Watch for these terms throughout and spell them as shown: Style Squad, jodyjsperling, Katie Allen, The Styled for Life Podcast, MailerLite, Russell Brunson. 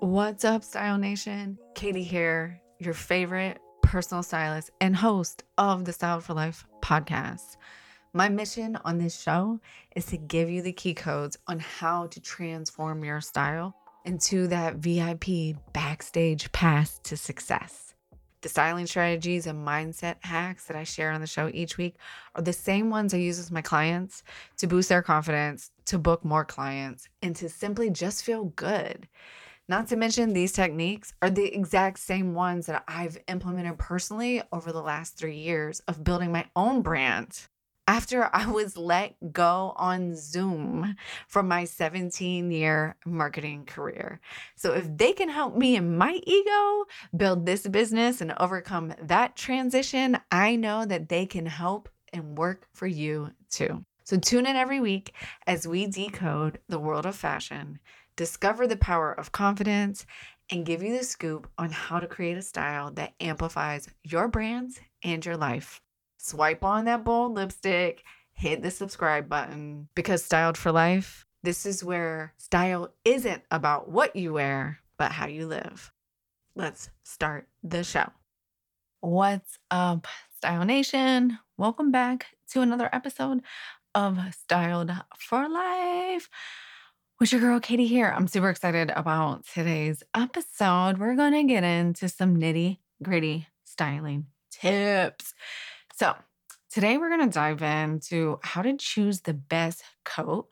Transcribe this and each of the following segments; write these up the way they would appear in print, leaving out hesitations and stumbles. What's up, Style Nation? Katie here, your favorite personal stylist and host of the Style for Life podcast. My mission on this show is to give you the key codes on how to transform your style into that VIP backstage pass to success. The styling strategies and mindset hacks that I share on the show each week are the same ones I use with my clients to boost their confidence, to book more clients, and to simply just feel good. Not to mention, these techniques are the exact same ones that I've implemented personally over the last 3 years of building my own brand. After I was let go on Zoom from my 17-year marketing career. So if they can help me in my ego build this business and overcome that transition, I know that they can help and work for you too. So tune in every week as we decode the world of fashion, discover the power of confidence, and give you the scoop on how to create a style that amplifies your brands and your life. Swipe on that bold lipstick, hit the subscribe button, because Styled for Life, this is where style isn't about what you wear, but how you live. Let's start the show. What's up, Style Nation? Welcome back to another episode of Styled for Life. It's your girl, Katie here. I'm super excited about today's episode. We're going to get into some nitty-gritty styling tips. So today we're going to dive into how to choose the best coat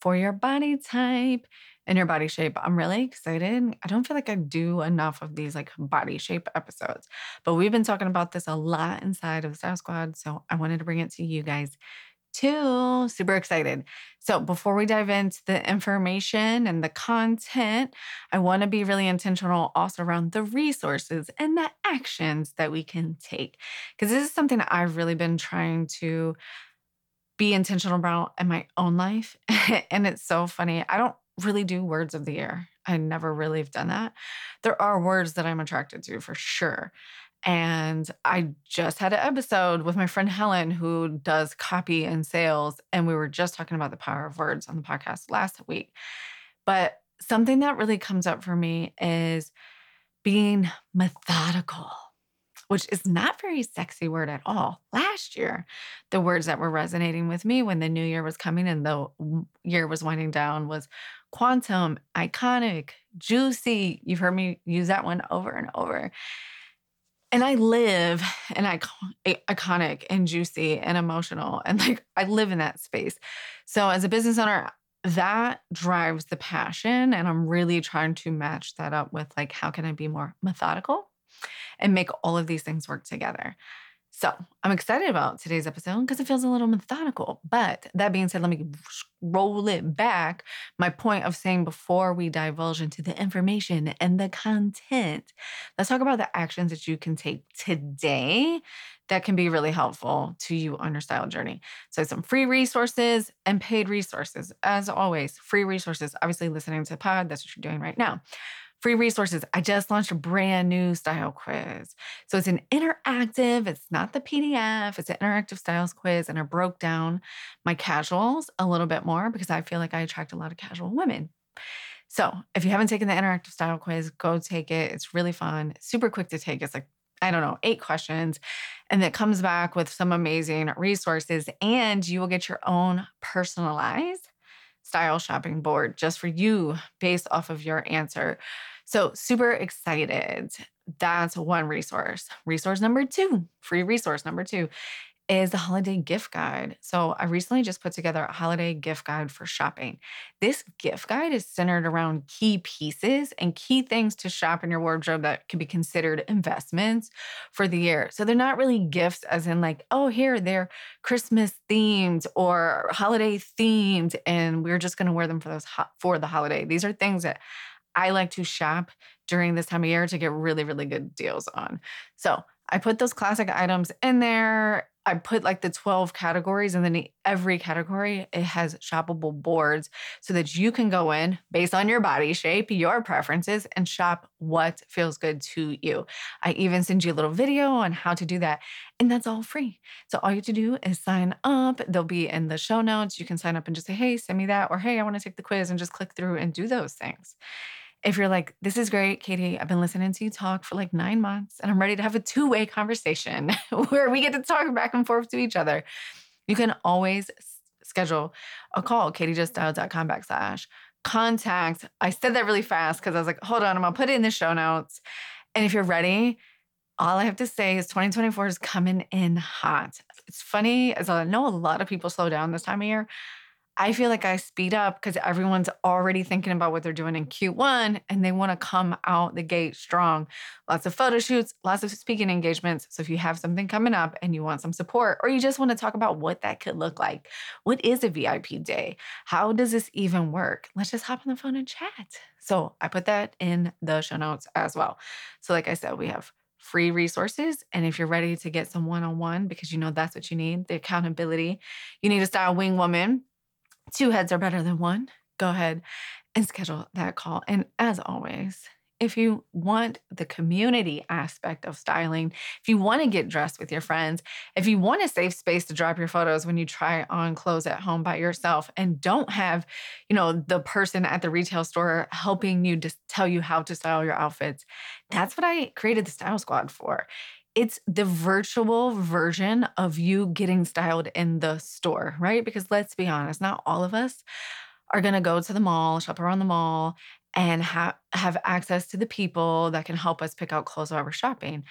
for your body type and your body shape. I'm really excited. I don't feel like I do enough of these like body shape episodes, but we've been talking about this a lot inside of the Style Squad. So I wanted to bring it to you guys too. Super excited. So before we dive into the information and the content, I want to be really intentional also around the resources and the actions that we can take, because this is something that I've really been trying to be intentional about in my own life. And it's so funny. I don't really do words of the year. I never really have done that. There are words that I'm attracted to for sure. And I just had an episode with my friend Helen, who does copy and sales. And we were just talking about the power of words on the podcast last week. But something that really comes up for me is being methodical, which is not a very sexy word at all. Last year, the words that were resonating with me when the new year was coming and the year was winding down was quantum, iconic, juicy. You've heard me use that one over and over. And I live an iconic and juicy and emotional. And like, I live in that space. So as a business owner, that drives the passion. And I'm really trying to match that up with like, how can I be more methodical and make all of these things work together? So I'm excited about today's episode because it feels a little methodical. But that being said, let me roll it back. My point of saying before we divulge into the information and the content, let's talk about the actions that you can take today that can be really helpful to you on your style journey. So some free resources and paid resources. As always, free resources, obviously listening to the pod, that's what you're doing right now. Free resources. I just launched a brand new style quiz. So it's an interactive, it's not the PDF, it's an interactive styles quiz. And I broke down my casuals a little bit more because I feel like I attract a lot of casual women. So if you haven't taken the interactive style quiz, go take it. It's really fun, super quick to take. It's like, I don't know, 8 questions. And it comes back with some amazing resources, and you will get your own personalized style shopping board just for you based off of your answer. So super excited. That's one resource. Resource number 2, free resource number 2 is the holiday gift guide. So I recently just put together a holiday gift guide for shopping. This gift guide is centered around key pieces and key things to shop in your wardrobe that can be considered investments for the year. So they're not really gifts as in like, oh, here, they're Christmas themed or holiday themed, and we're just going to wear them for those for the holiday. These are things that I like to shop during this time of year to get really, really good deals on. So I put those classic items in there. I put like the 12 categories, and then every category, it has shoppable boards so that you can go in based on your body shape, your preferences, and shop what feels good to you. I even send you a little video on how to do that, and that's all free. So all you have to do is sign up. They'll be in the show notes. You can sign up and just say, hey, send me that, or hey, I want to take the quiz, and just click through and do those things. If you're like, this is great, Katie, I've been listening to you talk for like 9 months and I'm ready to have a two-way conversation where we get to talk back and forth to each other, you can always schedule a call, katiejuststyled.com/contact. I said that really fast because I was like, hold on, I'm going to put it in the show notes. And if you're ready, all I have to say is 2024 is coming in hot. It's funny, as I know a lot of people slow down this time of year. I feel like I speed up because everyone's already thinking about what they're doing in Q1 and they want to come out the gate strong. Lots of photo shoots, lots of speaking engagements. So if you have something coming up and you want some support, or you just want to talk about what that could look like, what is a VIP day? How does this even work? Let's just hop on the phone and chat. So I put that in the show notes as well. So like I said, we have free resources. And if you're ready to get some one-on-one, because you know that's what you need, the accountability, you need a style wing woman. 2 heads are better than one. Go ahead and schedule that call. And as always, if you want the community aspect of styling, if you want to get dressed with your friends, if you want a safe space to drop your photos when you try on clothes at home by yourself and don't have, the person at the retail store helping you just tell you how to style your outfits, that's what I created the Style Squad for. It's the virtual version of you getting styled in the store, right? Because let's be honest, not all of us are going to go to the mall, shop around the mall, and have access to the people that can help us pick out clothes while we're shopping.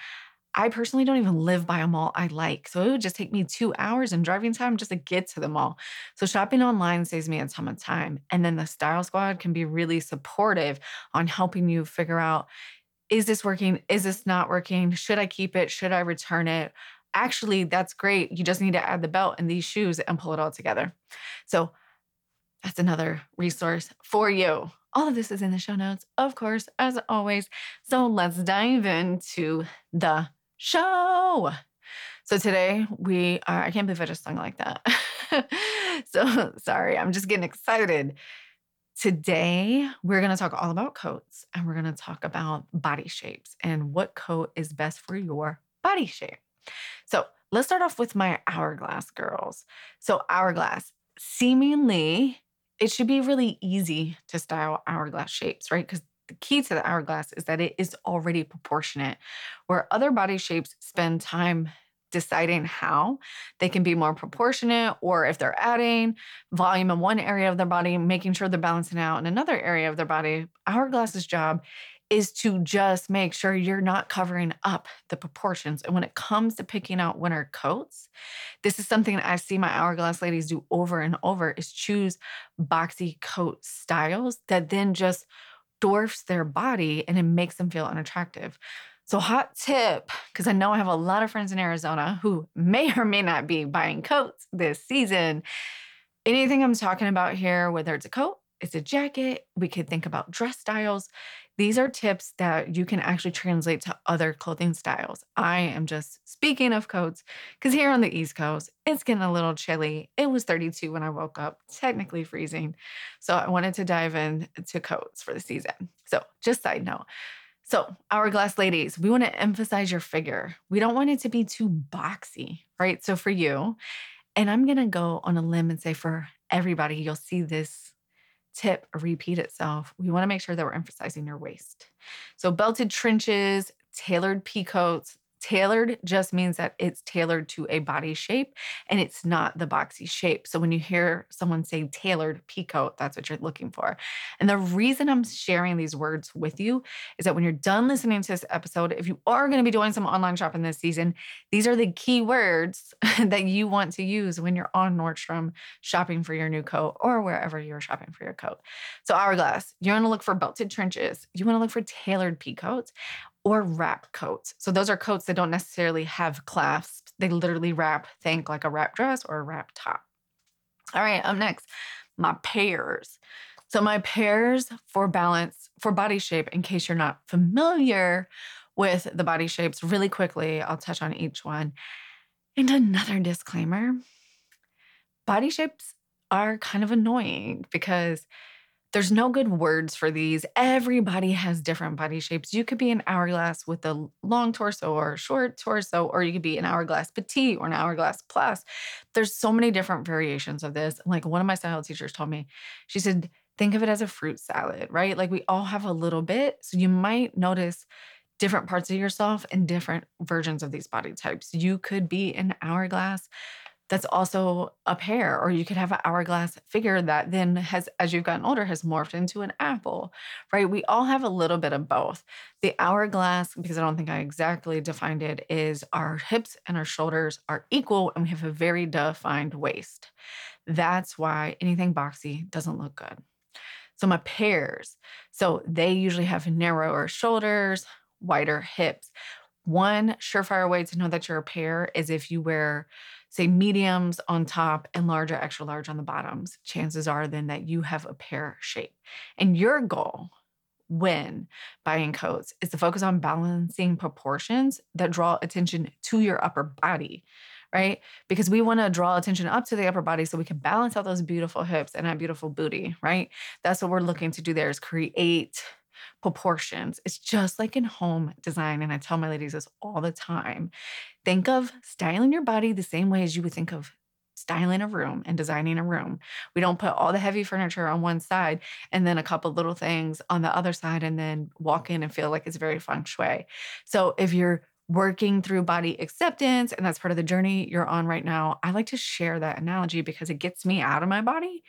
I personally don't even live by a mall I like, so it would just take me 2 hours in driving time just to get to the mall. So shopping online saves me a ton of time. And then the Style Squad can be really supportive on helping you figure out, is this working? Is this not working? Should I keep it? Should I return it? Actually, that's great. You just need to add the belt and these shoes and pull it all together. So that's another resource for you. All of this is in the show notes, of course, as always. So let's dive into the show. So today I can't believe I just sung like that. So sorry, I'm just getting excited. Today, we're going to talk all about coats, and we're going to talk about body shapes and what coat is best for your body shape. So let's start off with my hourglass girls. So hourglass, seemingly, it should be really easy to style hourglass shapes, right? Because the key to the hourglass is that it is already proportionate, where other body shapes spend time deciding how they can be more proportionate, or if they're adding volume in one area of their body, making sure they're balancing out in another area of their body. Hourglass's job is to just make sure you're not covering up the proportions. And when it comes to picking out winter coats, this is something I see my hourglass ladies do over and over, is choose boxy coat styles that then just dwarfs their body and it makes them feel unattractive. So hot tip, because I know I have a lot of friends in Arizona who may or may not be buying coats this season. Anything I'm talking about here, whether it's a coat, it's a jacket, we could think about dress styles. These are tips that you can actually translate to other clothing styles. I am just speaking of coats because here on the East Coast, it's getting a little chilly. It was 32 when I woke up, technically freezing. So I wanted to dive into coats for the season. So just side note. So hourglass ladies, we want to emphasize your figure. We don't want it to be too boxy, right? So for you, and I'm going to go on a limb and say for everybody, you'll see this tip repeat itself. We want to make sure that we're emphasizing your waist. So belted trenches, tailored peacoats. Tailored just means that it's tailored to a body shape and it's not the boxy shape. So when you hear someone say tailored peacoat, that's what you're looking for. And the reason I'm sharing these words with you is that when you're done listening to this episode, if you are going to be doing some online shopping this season, these are the key words that you want to use when you're on Nordstrom shopping for your new coat or wherever you're shopping for your coat. So hourglass, you're going to look for belted trenches. You want to look for tailored peacoats or wrap coats. So those are coats that don't necessarily have clasps. They literally wrap, think like a wrap dress or a wrap top. All right, up next, my pairs. So my pairs for balance, for body shape, in case you're not familiar with the body shapes, really quickly, I'll touch on each one. And another disclaimer, body shapes are kind of annoying because there's no good words for these. Everybody has different body shapes. You could be an hourglass with a long torso or a short torso, or you could be an hourglass petite or an hourglass plus. There's so many different variations of this. Like one of my style teachers told me, she said, Think of it as a fruit salad, right? Like we all have a little bit. So you might notice different parts of yourself in different versions of these body types. You could be an hourglass that's also a pear, or you could have an hourglass figure that then has, as you've gotten older, has morphed into an apple, right? We all have a little bit of both. The hourglass, because I don't think I exactly defined it, is our hips and our shoulders are equal and we have a very defined waist. That's why anything boxy doesn't look good. So my pears, so they usually have narrower shoulders, wider hips. One surefire way to know that you're a pear is if you wear, say, mediums on top and large or extra large on the bottoms. Chances are then that you have a pear shape. And your goal when buying coats is to focus on balancing proportions that draw attention to your upper body, right? Because we want to draw attention up to the upper body so we can balance out those beautiful hips and that beautiful booty, right? That's what we're looking to do there, is create proportions. It's just like in home design. And I tell my ladies this all the time. Think of styling your body the same way as you would think of styling a room and designing a room. We don't put all the heavy furniture on one side and then a couple little things on the other side and then walk in and feel like it's very feng shui. So if you're working through body acceptance, and that's part of the journey you're on right now, I like to share that analogy because it gets me out of my body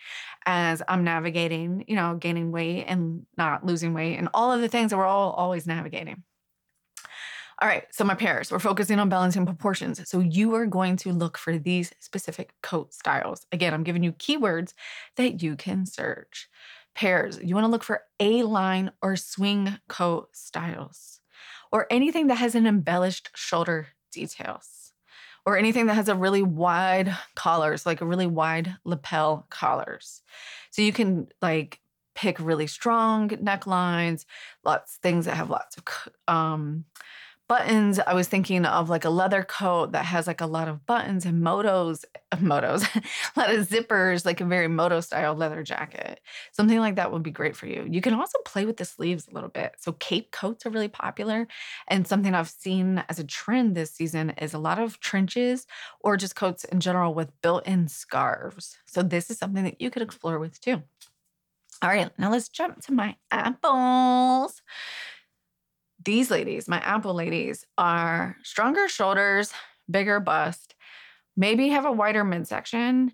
as I'm navigating, you know, gaining weight and not losing weight and all of the things that we're all always navigating. All right, so my pears, we're focusing on balancing proportions. So you are going to look for these specific coat styles. Again, I'm giving you keywords that you can search. Pears, you want to look for A-line or swing coat styles, or anything that has an embellished shoulder details, or anything that has a really wide collars, like a really wide lapel collars. So you can like pick really strong necklines, lots of things that have lots of buttons. I was thinking of like a leather coat that has like a lot of buttons and motos, a lot of zippers, like a very moto style leather jacket. Something like that would be great for you. You can also play with the sleeves a little bit. So cape coats are really popular. And something I've seen as a trend this season is a lot of trenches or just coats in general with built-in scarves. So this is something that you could explore with too. All right, now let's jump to my apples. These ladies, my apple ladies, are stronger shoulders, bigger bust, maybe have a wider midsection.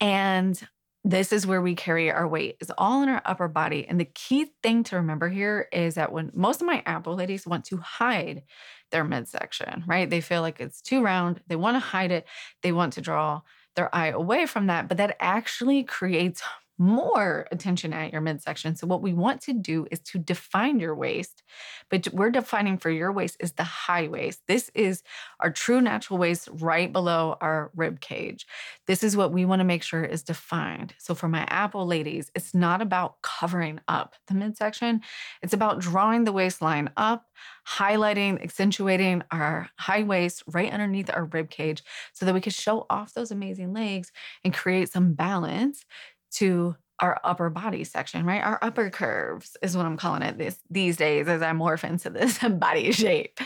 And this is where we carry our weight, is all in our upper body. And the key thing to remember here is that when most of my apple ladies want to hide their midsection, right? They feel like it's too round. They want to hide it. They want to draw their eye away from that. But that actually creates more attention at your midsection. So what we want to do is to define your waist, but we're defining for your waist is the high waist. This is our true natural waist right below our rib cage. This is what we want to make sure is defined. So for my apple ladies, it's not about covering up the midsection. It's about drawing the waistline up, highlighting, accentuating our high waist right underneath our rib cage so that we can show off those amazing legs and create some balance to our upper body section, right? Our upper curves is what I'm calling it these days as I morph into this body shape.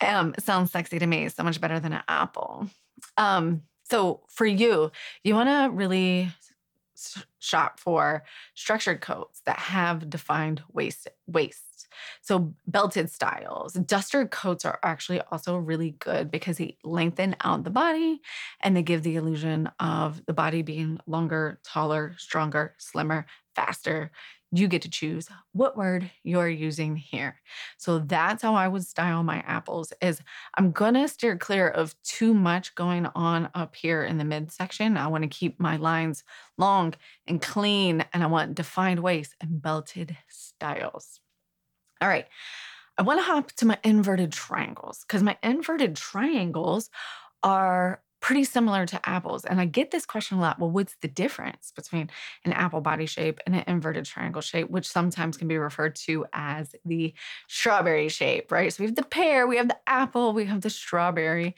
Sounds sexy to me. So much better than an apple. So for you, you want to really shop for structured coats that have defined waists. So belted styles, duster coats are actually also really good because they lengthen out the body and they give the illusion of the body being longer, taller, stronger, slimmer, faster. You get to choose what word you're using here. So that's how I would style my apples, is I'm going to steer clear of too much going on up here in the midsection. I want to keep my lines long and clean, and I want defined waist and belted styles. All right. I want to hop to my inverted triangles because my inverted triangles are pretty similar to apples. And I get this question a lot. Well, what's the difference between an apple body shape and an inverted triangle shape, which sometimes can be referred to as the strawberry shape, right? So we have the pear, we have the apple, we have the strawberry,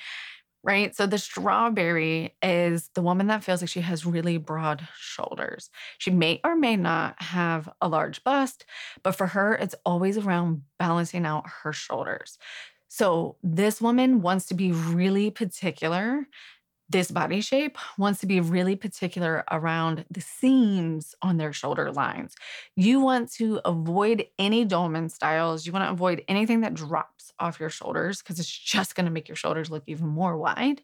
right? So the strawberry is the woman that feels like she has really broad shoulders. She may or may not have a large bust, but for her, it's always around balancing out her shoulders. So this woman wants to be really particular this body shape wants to be really particular around the seams on their shoulder lines. You want to avoid any dolman styles. You want to avoid anything that drops off your shoulders because it's just going to make your shoulders look even more wide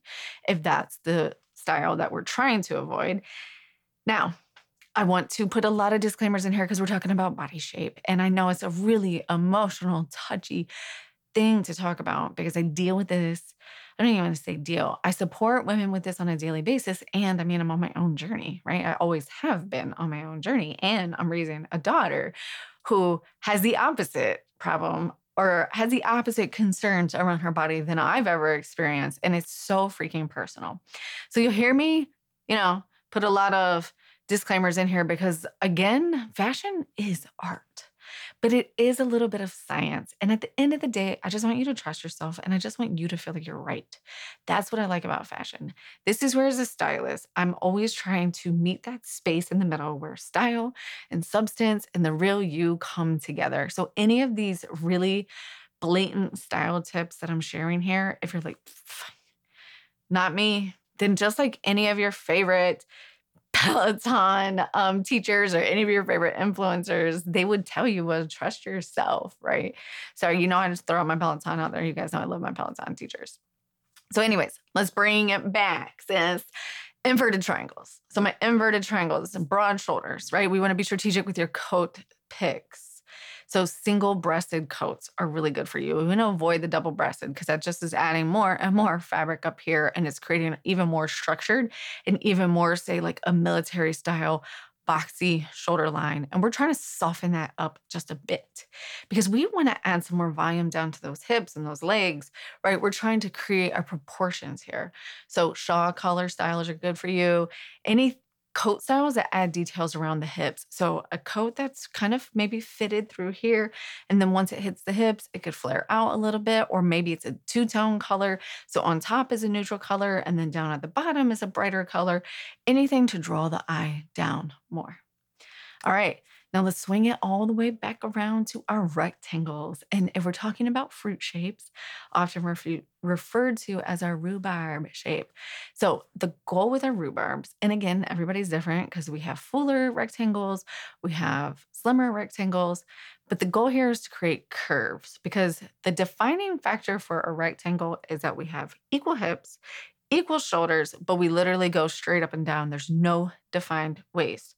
if that's the style that we're trying to avoid. Now, I want to put a lot of disclaimers in here because we're talking about body shape. And I know it's a really emotional, touchy thing to talk about because I deal with this. I don't even want to say deal. I support women with this on a daily basis. And I mean, I'm on my own journey, right? I always have been on my own journey. And I'm raising a daughter who has the opposite problem or has the opposite concerns around her body than I've ever experienced. And it's so freaking personal. So you'll hear me, put a lot of disclaimers in here because, again, fashion is art. But it is a little bit of science. And at the end of the day, I just want you to trust yourself and I just want you to feel like you're right. That's what I like about fashion. This is where, as a stylist, I'm always trying to meet that space in the middle where style and substance and the real you come together. So any of these really blatant style tips that I'm sharing here, if you're like, not me, then just like any of your favorite Peloton teachers or any of your favorite influencers, they would tell you, well, trust yourself, right? So, I just throw my Peloton out there. You guys know I love my Peloton teachers. So anyways, let's bring it back, sis. Inverted triangles. So my inverted triangles and broad shoulders, right? We want to be strategic with your coat picks. So single-breasted coats are really good for you. We want to avoid the double-breasted because that just is adding more and more fabric up here, and it's creating even more structured and even more, say, like a military-style boxy shoulder line. And we're trying to soften that up just a bit because we want to add some more volume down to those hips and those legs, right? We're trying to create our proportions here. So shawl collar styles are good for you. Any coat styles that add details around the hips. So a coat that's kind of maybe fitted through here, and then once it hits the hips, it could flare out a little bit, or maybe it's a two-tone color. So on top is a neutral color, and then down at the bottom is a brighter color. Anything to draw the eye down more. All right, now let's swing it all the way back around to our rectangles. And if we're talking about fruit shapes, often referred to as our rhubarb shape. So the goal with our rhubarbs, and again, everybody's different because we have fuller rectangles, we have slimmer rectangles, but the goal here is to create curves because the defining factor for a rectangle is that we have equal hips, equal shoulders, but we literally go straight up and down. There's no defined waist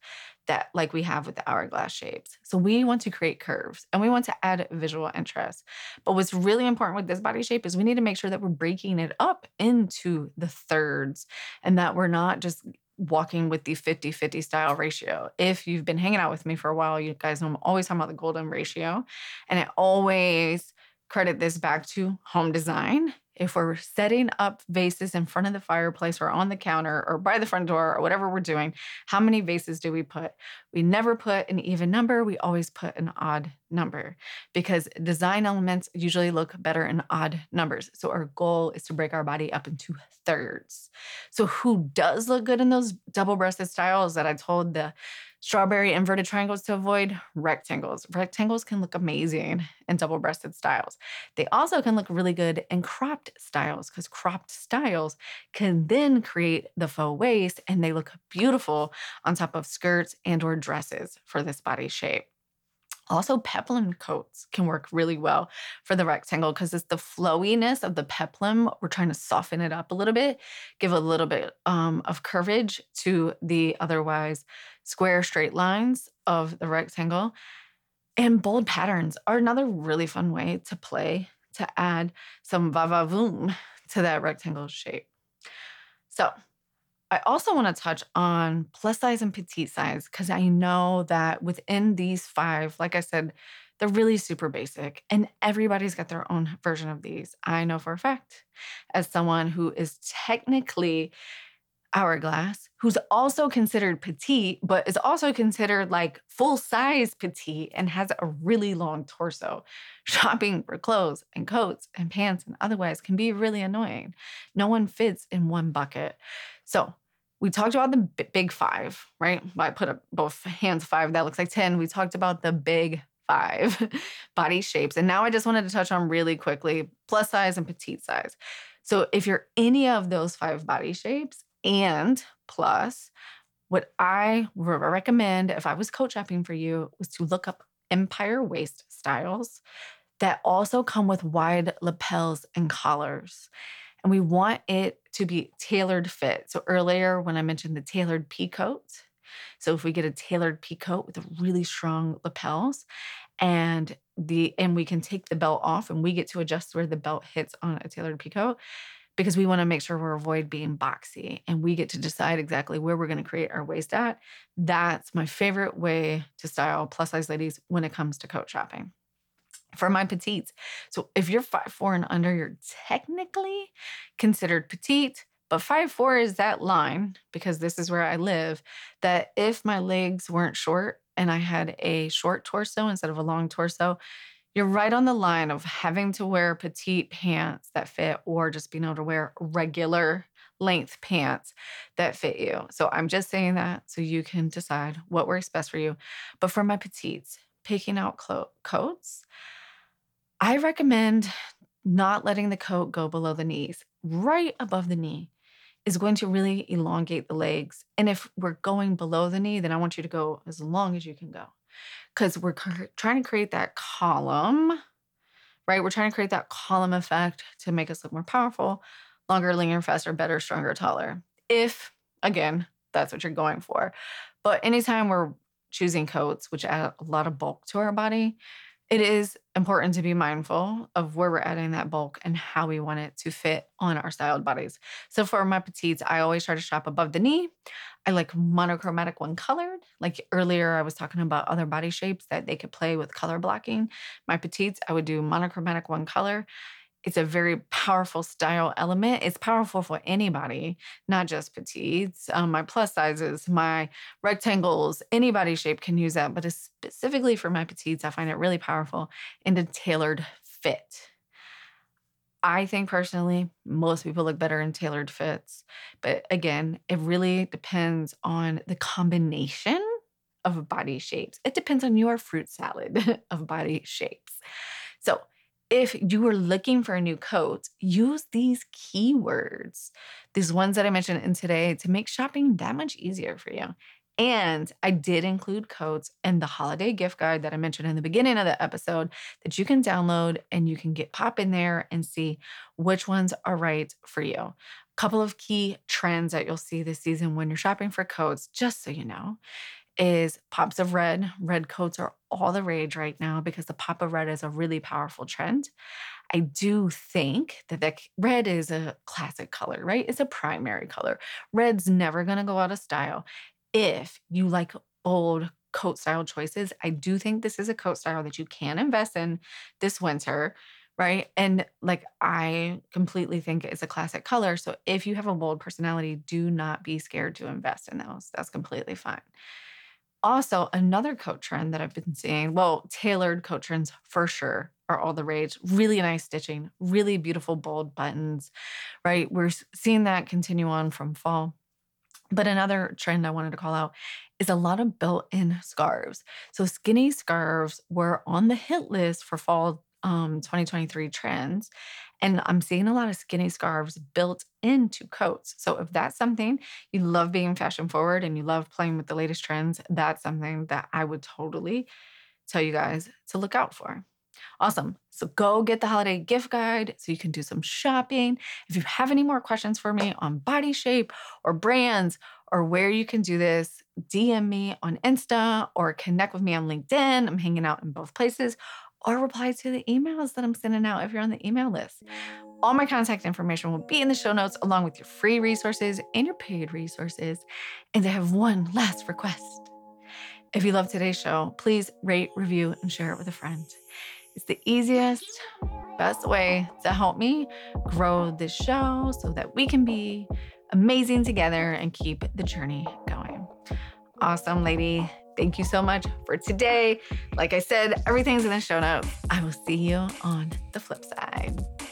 that like we have with the hourglass shapes. So we want to create curves and we want to add visual interest. But what's really important with this body shape is we need to make sure that we're breaking it up into the thirds and that we're not just walking with the 50-50 style ratio. If you've been hanging out with me for a while, you guys know I'm always talking about the golden ratio. And I always credit this back to home design. If we're setting up vases in front of the fireplace or on the counter or by the front door or whatever we're doing, how many vases do we put? We never put an even number. We always put an odd number because design elements usually look better in odd numbers. So our goal is to break our body up into thirds. So who does look good in those double-breasted styles that I told the strawberry inverted triangles to avoid? Rectangles. Rectangles can look amazing in double-breasted styles. They also can look really good in cropped styles because cropped styles can then create the faux waist and they look beautiful on top of skirts and or dresses for this body shape. Also, peplum coats can work really well for the rectangle because it's the flowiness of the peplum. We're trying to soften it up a little bit, give a little bit of curvage to the otherwise square, straight lines of the rectangle. And bold patterns are another really fun way to play to add some va-va-voom to that rectangle shape. So I also want to touch on plus size and petite size because I know that within these five, like I said, they're really super basic and everybody's got their own version of these. I know for a fact, as someone who is technically hourglass, who's also considered petite, but is also considered like full size petite and has a really long torso. Shopping for clothes and coats and pants and otherwise can be really annoying. No one fits in one bucket. So we talked about the big five, right? I put up both hands five. That looks like 10. We talked about the big five body shapes. And now I just wanted to touch on really quickly plus size and petite size. So if you're any of those five body shapes and plus, what I would recommend if I was coach shopping for you was to look up empire waist styles that also come with wide lapels and collars. And we want it to be tailored fit. So earlier when I mentioned the tailored pea coat, so if we get a tailored pea coat with really strong lapels and we can take the belt off and we get to adjust where the belt hits on a tailored pea coat because we want to make sure we avoid being boxy and we get to decide exactly where we're going to create our waist at. That's my favorite way to style plus size ladies when it comes to coat shopping. For my petites, so if you're 5'4" and under, you're technically considered petite, but 5'4" is that line, because this is where I live, that if my legs weren't short and I had a short torso instead of a long torso, you're right on the line of having to wear petite pants that fit or just being able to wear regular length pants that fit you. So I'm just saying that so you can decide what works best for you. But for my petites, picking out coats, I recommend not letting the coat go below the knees. Right above the knee is going to really elongate the legs. And if we're going below the knee, then I want you to go as long as you can go because we're trying to create that column, right? We're trying to create that column effect to make us look more powerful, longer, leaner, faster, better, stronger, taller. If, again, that's what you're going for. But anytime we're choosing coats, which add a lot of bulk to our body, it is important to be mindful of where we're adding that bulk and how we want it to fit on our styled bodies. So for my petites, I always try to shop above the knee. I like monochromatic one colored. Like earlier, I was talking about other body shapes that they could play with color blocking. My petites, I would do monochromatic one color. It's a very powerful style element. It's powerful for anybody, not just petites. My plus sizes, my rectangles, any body shape can use that. But specifically for my petites, I find it really powerful in a tailored fit. I think personally, most people look better in tailored fits. But again, it really depends on the combination of body shapes. It depends on your fruit salad of body shapes. So if you are looking for a new coat, use these keywords, these ones that I mentioned in today, to make shopping that much easier for you. And I did include coats in the holiday gift guide that I mentioned in the beginning of the episode that you can download and you can pop in there and see which ones are right for you. A couple of key trends that you'll see this season when you're shopping for coats, just so you know, is pops of red. Red coats are all the rage right now because the pop of red is a really powerful trend. I do think that the red is a classic color, right? It's a primary color. Red's never going to go out of style. If you like bold coat style choices, I do think this is a coat style that you can invest in this winter, right? And like, I completely think it's a classic color. So if you have a bold personality, do not be scared to invest in those. That's completely fine. Also, another coat trend that I've been seeing, well, tailored coat trends for sure are all the rage. Really nice stitching, really beautiful bold buttons, right? We're seeing that continue on from fall. But another trend I wanted to call out is a lot of built-in scarves. So skinny scarves were on the hit list for fall 2023 trends. And I'm seeing a lot of skinny scarves built into coats. So if that's something you love, being fashion forward and you love playing with the latest trends, that's something that I would totally tell you guys to look out for. Awesome. So go get the holiday gift guide so you can do some shopping. If you have any more questions for me on body shape or brands or where you can do this, DM me on Insta or connect with me on LinkedIn. I'm hanging out in both places. Or reply to the emails that I'm sending out if you're on the email list. All my contact information will be in the show notes along with your free resources and your paid resources. And I have one last request. If you love today's show, please rate, review, and share it with a friend. It's the easiest, best way to help me grow this show so that we can be amazing together and keep the journey going. Awesome, lady. Thank you so much for today. Like I said, everything's in the show notes. I will see you on the flip side.